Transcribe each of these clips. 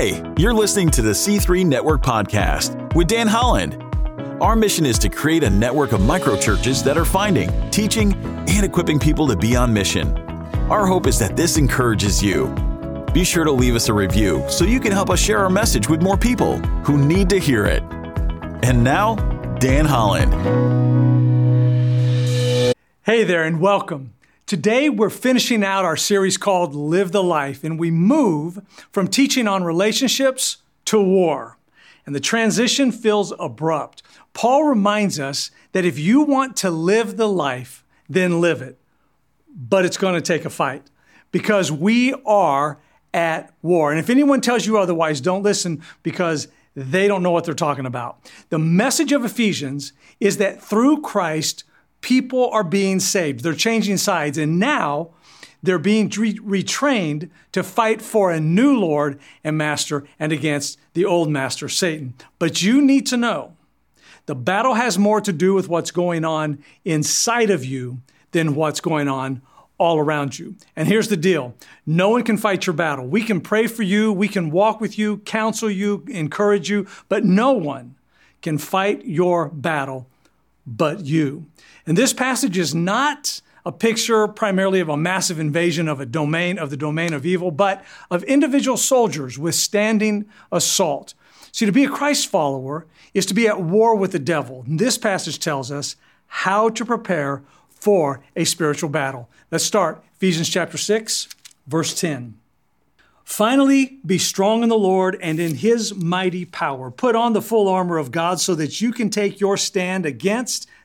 Hey, you're listening to the C3 Network Podcast with Dan Holland. Our mission is to create a network of microchurches that are finding, teaching, and equipping people to be on mission. Our hope is that this encourages you. Be sure to leave us a review so you can help us share our message with more people who need to hear it. And now, Dan Holland. Hey there and welcome. Today, we're finishing out our series called Live the Life, and we move from teaching on relationships to war. And the transition feels abrupt. Paul reminds us that if you want to live the life, then live it. But it's going to take a fight because we are at war. And if anyone tells you otherwise, don't listen because they don't know what they're talking about. The message of Ephesians is that through Christ, people are being saved. They're changing sides. And now they're being retrained to fight for a new Lord and Master and against the old master, Satan. But you need to know the battle has more to do with what's going on inside of you than what's going on all around you. And here's the deal. No one can fight your battle. We can pray for you. We can walk with you, counsel you, encourage you, but no one can fight your battle but you. And this passage is not a picture primarily of a massive invasion of the domain of evil, but of individual soldiers withstanding assault. See, to be a Christ follower is to be at war with the devil. And this passage tells us how to prepare for a spiritual battle. Let's start Ephesians chapter 6, verse 10. Finally, be strong in the Lord and in his mighty power. Put on the full armor of God so that you can take your stand against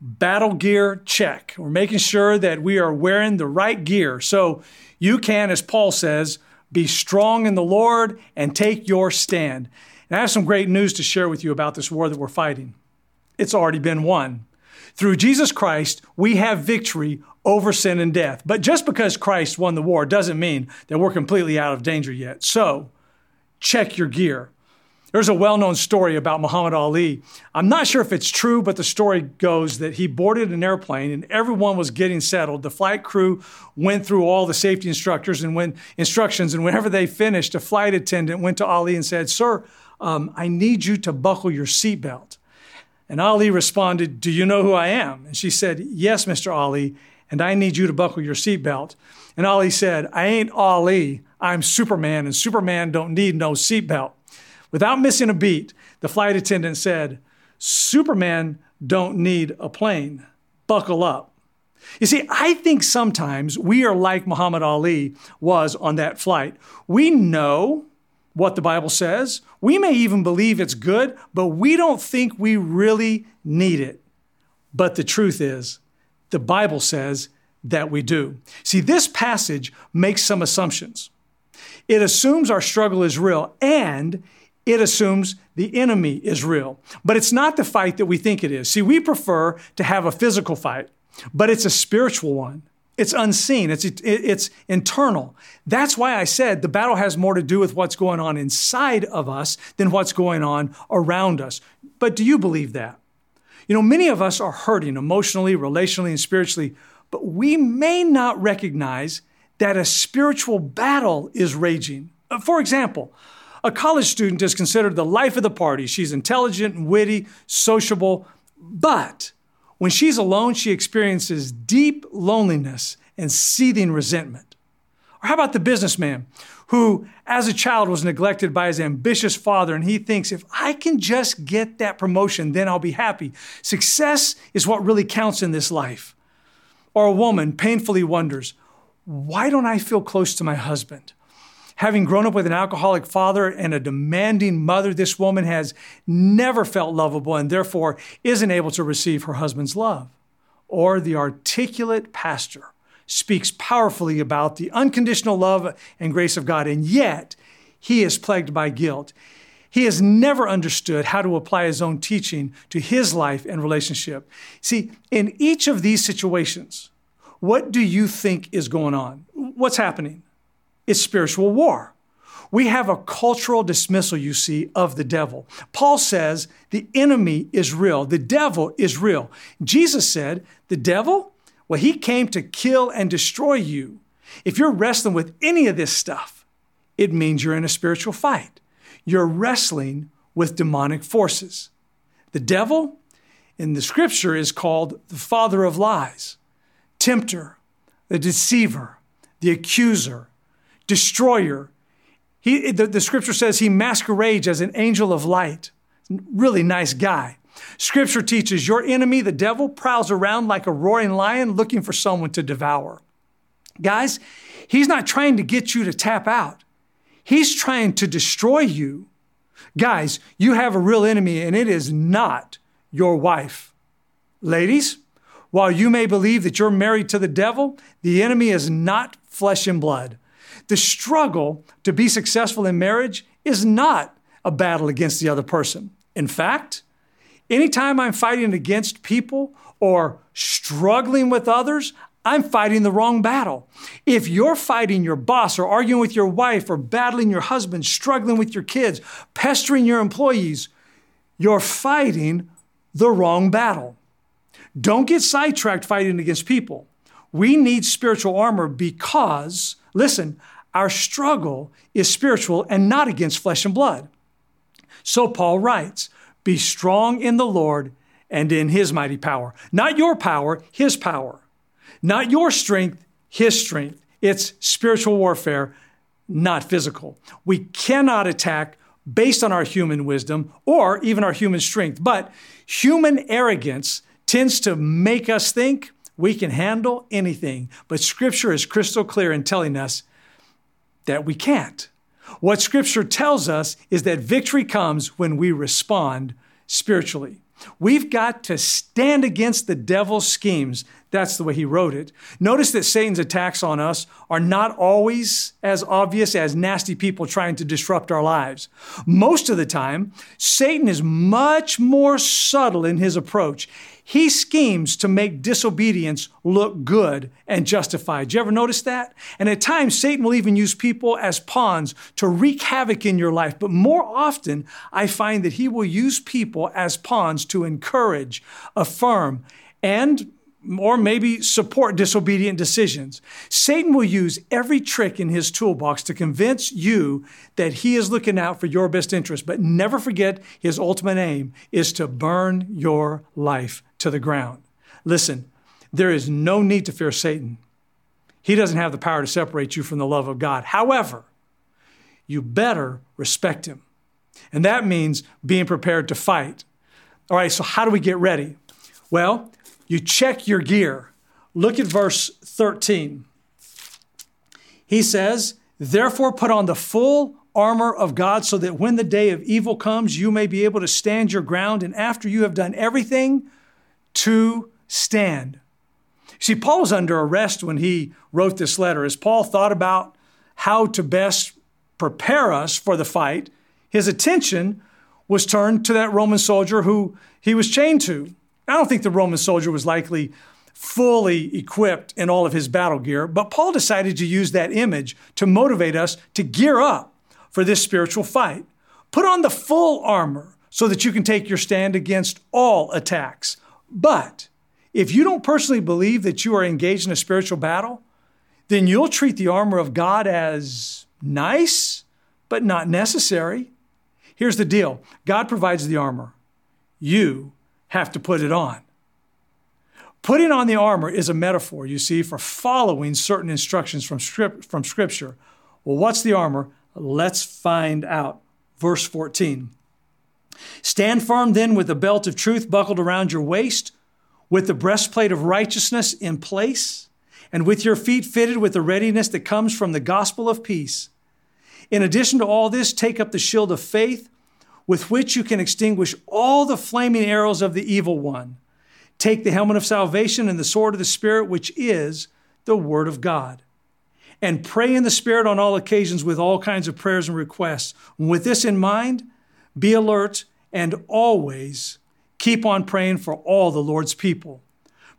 battle gear check. We're making sure that we are wearing the right gear so you can, as Paul says, be strong in the Lord and take your stand. And I have some great news to share with you about this war that we're fighting. It's already been won. Through Jesus Christ, we have victory over sin and death. But just because Christ won the war doesn't mean that we're completely out of danger yet. So check your gear. There's a well-known story about Muhammad Ali. I'm not sure if it's true, but the story goes that he boarded an airplane and everyone was getting settled. The flight crew went through all the safety instructors and instructions, and whenever they finished, a flight attendant went to Ali and said, "Sir, I need you to buckle your seatbelt." And Ali responded, "Do you know who I am?" And she said, "Yes, Mr. Ali, and I need you to buckle your seatbelt." And Ali said, "I ain't Ali, I'm Superman, and Superman don't need no seatbelt." Without missing a beat, the flight attendant said, "Superman don't need a plane. Buckle up." You see, I think sometimes we are like Muhammad Ali was on that flight. We know what the Bible says. We may even believe it's good, but we don't think we really need it. But the truth is, the Bible says that we do. See, this passage makes some assumptions. It assumes our struggle is real and it assumes the enemy is real, but it's not the fight that we think it is. See, we prefer to have a physical fight, but it's a spiritual one. It's unseen. It's internal. That's why I said the battle has more to do with what's going on inside of us than what's going on around us. But do you believe that? You know, many of us are hurting emotionally, relationally, and spiritually, but we may not recognize that a spiritual battle is raging. For example, a college student is considered the life of the party. She's intelligent and witty, sociable, but when she's alone, she experiences deep loneliness and seething resentment. Or how about the businessman who, as a child, was neglected by his ambitious father, and he thinks, if I can just get that promotion, then I'll be happy. Success is what really counts in this life. Or a woman painfully wonders, why don't I feel close to my husband? Having grown up with an alcoholic father and a demanding mother, this woman has never felt lovable and therefore isn't able to receive her husband's love. Or the articulate pastor speaks powerfully about the unconditional love and grace of God, and yet he is plagued by guilt. He has never understood how to apply his own teaching to his life and relationship. See, in each of these situations, what do you think is going on? What's happening? It's spiritual war. We have a cultural dismissal, you see, of the devil. Paul says the enemy is real. The devil is real. Jesus said, the devil, well, he came to kill and destroy you. If you're wrestling with any of this stuff, it means you're in a spiritual fight. You're wrestling with demonic forces. The devil in the scripture is called the father of lies, tempter, the deceiver, the accuser, destroyer. The scripture says he masquerades as an angel of light. Really nice guy. Scripture teaches your enemy, the devil, prowls around like a roaring lion looking for someone to devour. Guys, he's not trying to get you to tap out. He's trying to destroy you. Guys, you have a real enemy, and it is not your wife. Ladies, while you may believe that you're married to the devil, the enemy is not flesh and blood. The struggle to be successful in marriage is not a battle against the other person. In fact, anytime I'm fighting against people or struggling with others, I'm fighting the wrong battle. If you're fighting your boss or arguing with your wife or battling your husband, struggling with your kids, pestering your employees, you're fighting the wrong battle. Don't get sidetracked fighting against people. We need spiritual armor because, listen, our struggle is spiritual and not against flesh and blood. So Paul writes, be strong in the Lord and in his mighty power. Not your power, his power. Not your strength, his strength. It's spiritual warfare, not physical. We cannot attack based on our human wisdom or even our human strength, but human arrogance tends to make us think we can handle anything, but Scripture is crystal clear in telling us that we can't. What Scripture tells us is that victory comes when we respond spiritually. We've got to stand against the devil's schemes. That's the way he wrote it. Notice that Satan's attacks on us are not always as obvious as nasty people trying to disrupt our lives. Most of the time, Satan is much more subtle in his approach. He schemes to make disobedience look good and justified. Did you ever notice that? And at times, Satan will even use people as pawns to wreak havoc in your life. But more often, I find that he will use people as pawns to encourage, affirm, and or maybe support disobedient decisions. Satan will use every trick in his toolbox to convince you that he is looking out for your best interest. But never forget, his ultimate aim is to burn your life to the ground. Listen, there is no need to fear Satan. He doesn't have the power to separate you from the love of God. However, you better respect him. And that means being prepared to fight. All right, so how do we get ready? Well, you check your gear. Look at verse 13. He says, therefore put on the full armor of God so that when the day of evil comes, you may be able to stand your ground. And after you have done everything, to stand. See, Paul was under arrest when he wrote this letter. As Paul thought about how to best prepare us for the fight, his attention was turned to that Roman soldier who he was chained to. I don't think the Roman soldier was likely fully equipped in all of his battle gear, but Paul decided to use that image to motivate us to gear up for this spiritual fight. Put on the full armor so that you can take your stand against all attacks. But if you don't personally believe that you are engaged in a spiritual battle, then you'll treat the armor of God as nice, but not necessary. Here's the deal. God provides the armor. You have to put it on. Putting on the armor is a metaphor, you see, for following certain instructions from Scripture. Well, what's the armor? Let's find out. Verse 14. Stand firm then with the belt of truth buckled around your waist, with the breastplate of righteousness in place, and with your feet fitted with the readiness that comes from the gospel of peace. In addition to all this, take up the shield of faith, with which you can extinguish all the flaming arrows of the evil one. Take the helmet of salvation and the sword of the Spirit, which is the word of God. And pray in the Spirit on all occasions with all kinds of prayers and requests. With this in mind, Be alert and always keep on praying for all the Lord's people.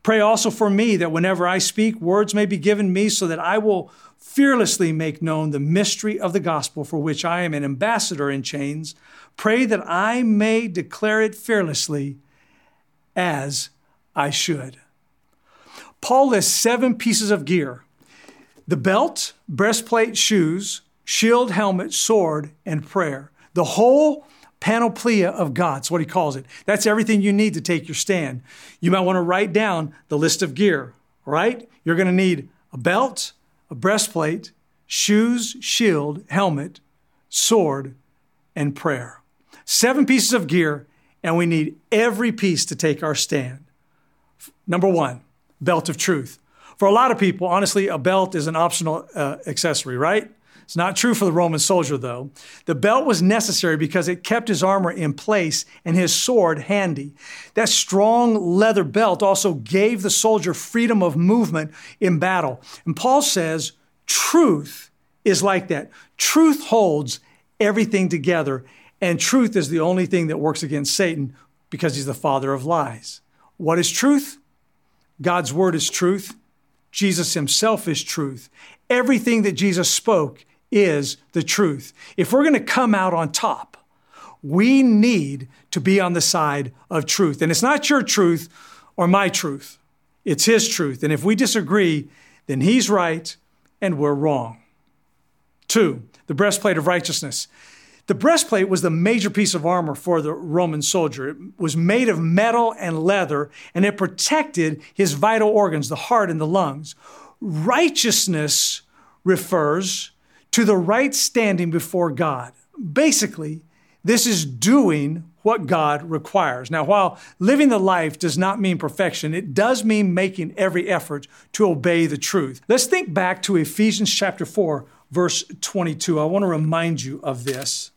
Pray also for me that whenever I speak, words may be given me so that I will fearlessly make known the mystery of the gospel for which I am an ambassador in chains. Pray that I may declare it fearlessly as I should. Paul lists 7 pieces of gear: the belt, breastplate, shoes, shield, helmet, sword, and prayer. The whole panoplia of God's what he calls it. That's everything you need to take your stand. You might want to write down the list of gear, right? You're going to need a belt, a breastplate, shoes, shield, helmet, sword, and prayer. 7 pieces of gear, and we need every piece to take our stand. Number 1, belt of truth. For a lot of people, honestly, a belt is an optional accessory, right? It's not true for the Roman soldier, though. The belt was necessary because it kept his armor in place and his sword handy. That strong leather belt also gave the soldier freedom of movement in battle. And Paul says truth is like that. Truth holds everything together, and truth is the only thing that works against Satan because he's the father of lies. What is truth? God's word is truth. Jesus himself is truth. Everything that Jesus spoke is the truth. If we're going to come out on top, we need to be on the side of truth. And it's not your truth or my truth. It's his truth. And if we disagree, then he's right and we're wrong. 2, the breastplate of righteousness. The breastplate was the major piece of armor for the Roman soldier. It was made of metal and leather, and it protected his vital organs, the heart and the lungs. Righteousness refers to the right standing before God. Basically, this is doing what God requires. Now, while living the life does not mean perfection, it does mean making every effort to obey the truth. Let's think back to Ephesians chapter 4, verse 22. I want to remind you of this.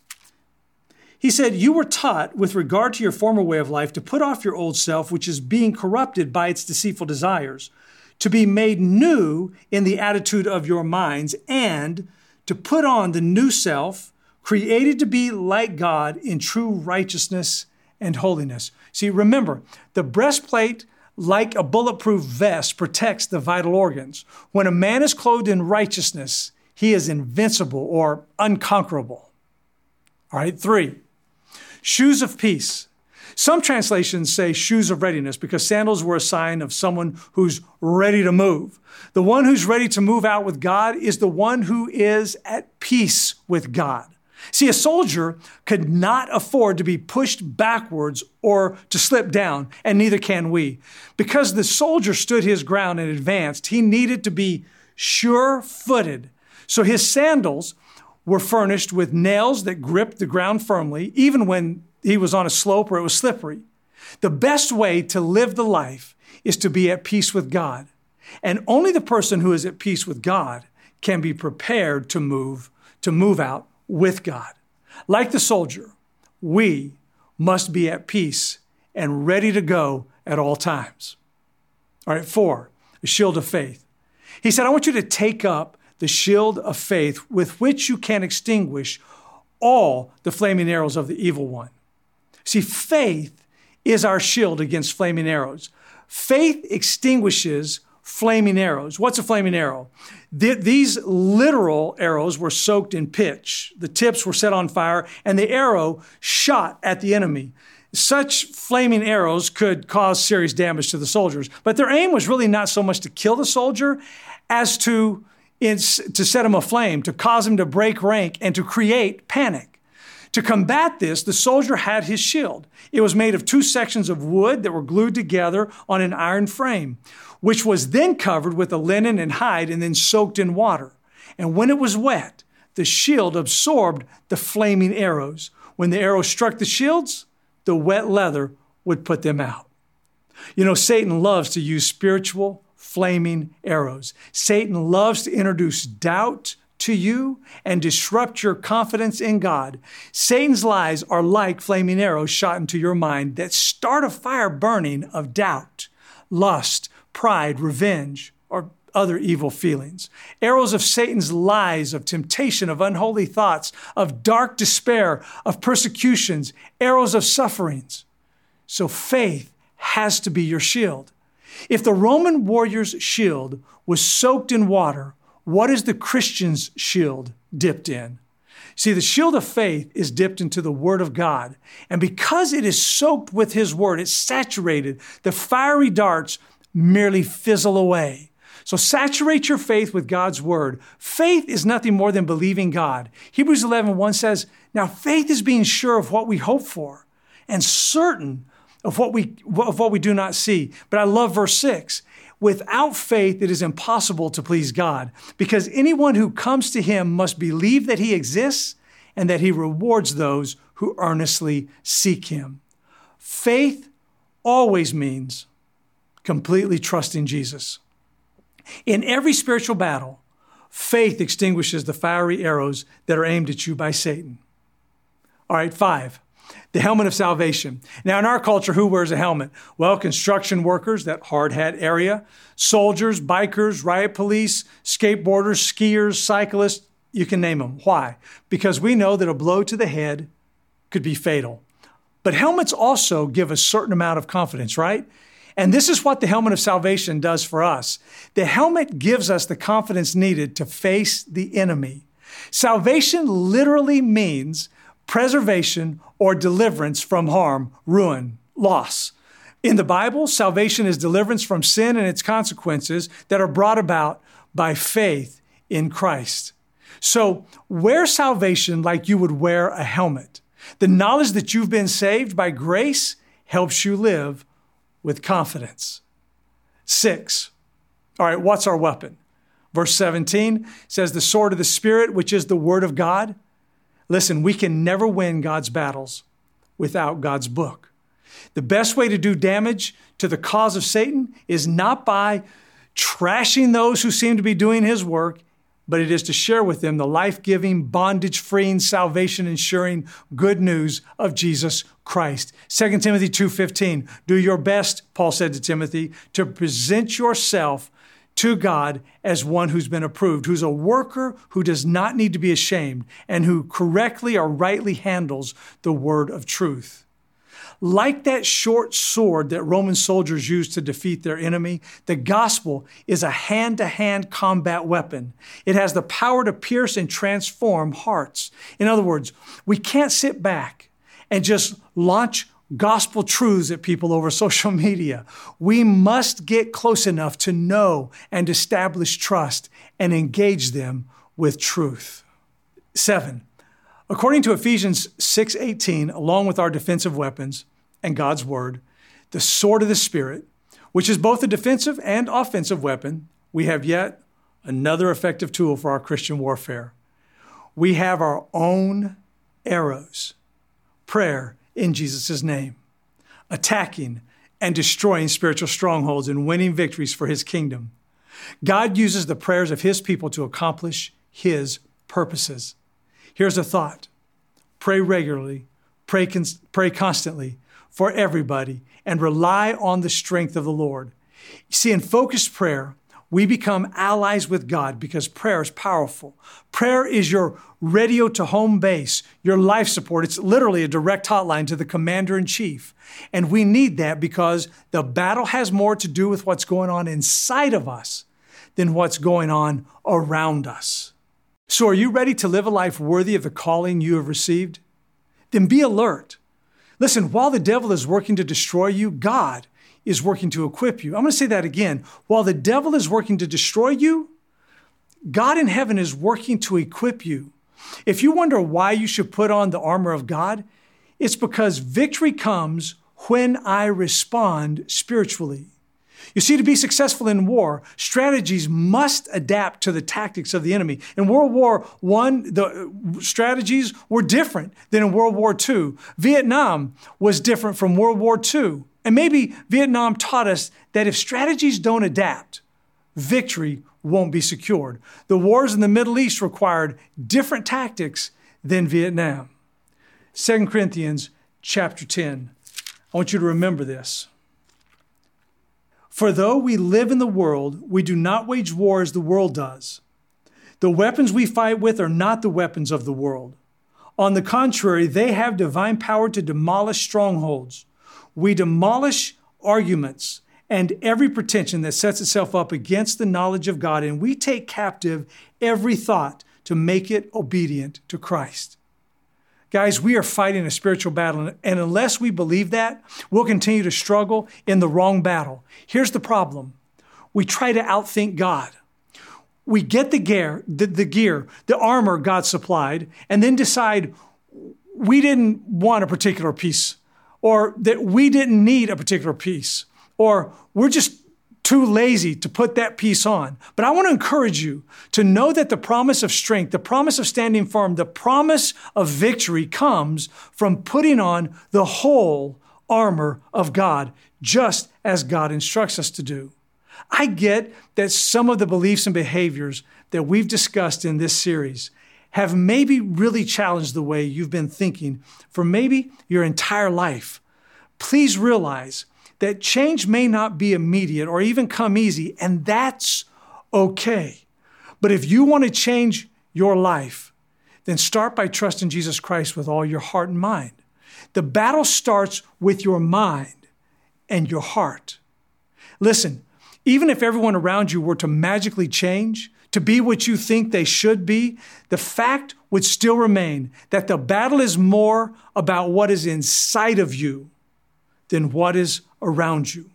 He said, you were taught with regard to your former way of life to put off your old self, which is being corrupted by its deceitful desires, to be made new in the attitude of your minds, and to put on the new self, created to be like God in true righteousness and holiness. See, remember, the breastplate, like a bulletproof vest, protects the vital organs. When a man is clothed in righteousness, he is invincible or unconquerable. All right, 3, shoes of peace. Some translations say shoes of readiness because sandals were a sign of someone who's ready to move. The one who's ready to move out with God is the one who is at peace with God. See, a soldier could not afford to be pushed backwards or to slip down, and neither can we. Because the soldier stood his ground and advanced, he needed to be sure-footed. So his sandals were furnished with nails that gripped the ground firmly, even when he was on a slope or it was slippery. The best way to live the life is to be at peace with God. And only the person who is at peace with God can be prepared to move out with God. Like the soldier, we must be at peace and ready to go at all times. All right, 4, a shield of faith. He said, I want you to take up the shield of faith with which you can extinguish all the flaming arrows of the evil one. See, faith is our shield against flaming arrows. Faith extinguishes flaming arrows. What's a flaming arrow? These literal arrows were soaked in pitch. The tips were set on fire, and the arrow shot at the enemy. Such flaming arrows could cause serious damage to the soldiers, but their aim was really not so much to kill the soldier as to set him aflame, to cause him to break rank, and to create panic. To combat this, the soldier had his shield. It was made of 2 sections of wood that were glued together on an iron frame, which was then covered with a linen and hide and then soaked in water. And when it was wet, the shield absorbed the flaming arrows. When the arrows struck the shields, the wet leather would put them out. You know, Satan loves to use spiritual flaming arrows. Satan loves to introduce doubt to you and disrupt your confidence in God. Satan's lies are like flaming arrows shot into your mind that start a fire burning of doubt, lust, pride, revenge, or other evil feelings, arrows of Satan's lies, of temptation, of unholy thoughts, of dark despair, of persecutions, arrows of sufferings. So faith has to be your shield. If the Roman warrior's shield was soaked in water, what is the Christian's shield dipped in? See, the shield of faith is dipped into the Word of God. And because it is soaked with His Word, it's saturated, the fiery darts merely fizzle away. So saturate your faith with God's Word. Faith is nothing more than believing God. Hebrews 11:1 says, now faith is being sure of what we hope for and certain of what we do not see. But I love verse 6. Without faith, it is impossible to please God, because anyone who comes to Him must believe that He exists and that He rewards those who earnestly seek Him. Faith always means completely trusting Jesus. In every spiritual battle, faith extinguishes the fiery arrows that are aimed at you by Satan. All right, 5. The helmet of salvation. Now, in our culture, who wears a helmet? Well, construction workers, that hard hat area, soldiers, bikers, riot police, skateboarders, skiers, cyclists, you can name them. Why? Because we know that a blow to the head could be fatal. But helmets also give a certain amount of confidence, right? And this is what the helmet of salvation does for us. The helmet gives us the confidence needed to face the enemy. Salvation literally means preservation or deliverance from harm, ruin, loss. In the Bible, salvation is deliverance from sin and its consequences that are brought about by faith in Christ. So wear salvation like you would wear a helmet. The knowledge that you've been saved by grace helps you live with confidence. 6. All right, what's our weapon? Verse 17 says the sword of the Spirit, which is the Word of God. Listen, we can never win God's battles without God's book. The best way to do damage to the cause of Satan is not by trashing those who seem to be doing his work, but it is to share with them the life-giving, bondage-freeing, salvation-ensuring good news of Jesus Christ. 2 Timothy 2:15, do your best, Paul said to Timothy, to present yourself to God as one who's been approved, who's a worker who does not need to be ashamed, and who correctly or rightly handles the word of truth. Like that short sword that Roman soldiers used to defeat their enemy, the gospel is a hand-to-hand combat weapon. It has the power to pierce and transform hearts. In other words, we can't sit back and just launch gospel truths at people over social media. We must get close enough to know and establish trust and engage them with truth. 7, according to Ephesians 6:18, along with our defensive weapons and God's word, the sword of the Spirit, which is both a defensive and offensive weapon, we have yet another effective tool for our Christian warfare. We have our own arrows, prayer, in Jesus' name, attacking and destroying spiritual strongholds and winning victories for His kingdom. God uses the prayers of His people to accomplish His purposes. Here's a thought. Pray regularly, pray constantly for everybody, and rely on the strength of the Lord. See, in focused prayer, we become allies with God because prayer is powerful. Prayer is your radio to home base, your life support. It's literally a direct hotline to the commander in chief. And we need that because the battle has more to do with what's going on inside of us than what's going on around us. So are you ready to live a life worthy of the calling you have received? Then be alert. Listen, while the devil is working to destroy you, God is working to equip you. I'm going to say that again. While the devil is working to destroy you, God in heaven is working to equip you. If you wonder why you should put on the armor of God, it's because victory comes when I respond spiritually. You see, to be successful in war, strategies must adapt to the tactics of the enemy. In World War I, the strategies were different than in World War II. Vietnam was different from World War II. And maybe Vietnam taught us that if strategies don't adapt, victory won't be secured. The wars in the Middle East required different tactics than Vietnam. 2 Corinthians chapter 10. I want you to remember this. For though we live in the world, we do not wage war as the world does. The weapons we fight with are not the weapons of the world. On the contrary, they have divine power to demolish strongholds. We demolish arguments and every pretension that sets itself up against the knowledge of God, and we take captive every thought to make it obedient to Christ. Guys, we are fighting a spiritual battle, and unless we believe that, we'll continue to struggle in the wrong battle. Here's the problem. We try to outthink God. We get the gear, the armor God supplied, and then decide we didn't want a particular piece, or that we didn't need a particular piece, or we're just too lazy to put that piece on. But I want to encourage you to know that the promise of strength, the promise of standing firm, the promise of victory comes from putting on the whole armor of God, just as God instructs us to do. I get that some of the beliefs and behaviors that we've discussed in this series have maybe really challenged the way you've been thinking for maybe your entire life. Please realize that change may not be immediate or even come easy, and that's okay. But if you want to change your life, then start by trusting Jesus Christ with all your heart and mind. The battle starts with your mind and your heart. Listen, even if everyone around you were to magically change, to be what you think they should be, the fact would still remain that the battle is more about what is inside of you than what is around you.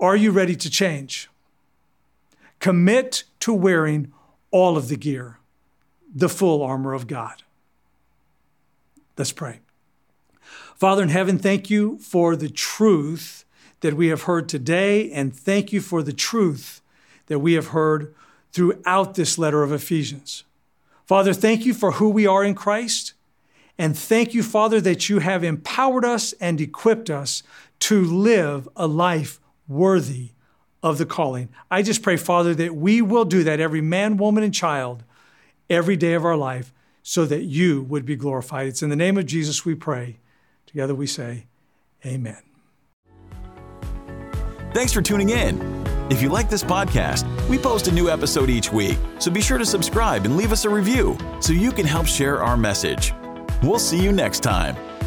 Are you ready to change? Commit to wearing all of the gear, the full armor of God. Let's pray. Father in heaven, thank you for the truth that we have heard today, and thank you for the truth that we have heard throughout this letter of Ephesians. Father, thank you for who we are in Christ, and thank you, Father, that you have empowered us and equipped us to live a life worthy of the calling. I just pray, Father, that we will do that, every man, woman, and child, every day of our life, so that you would be glorified. It's in the name of Jesus we pray. Together we say, amen. Thanks for tuning in. If you like this podcast, we post a new episode each week, so be sure to subscribe and leave us a review so you can help share our message. We'll see you next time.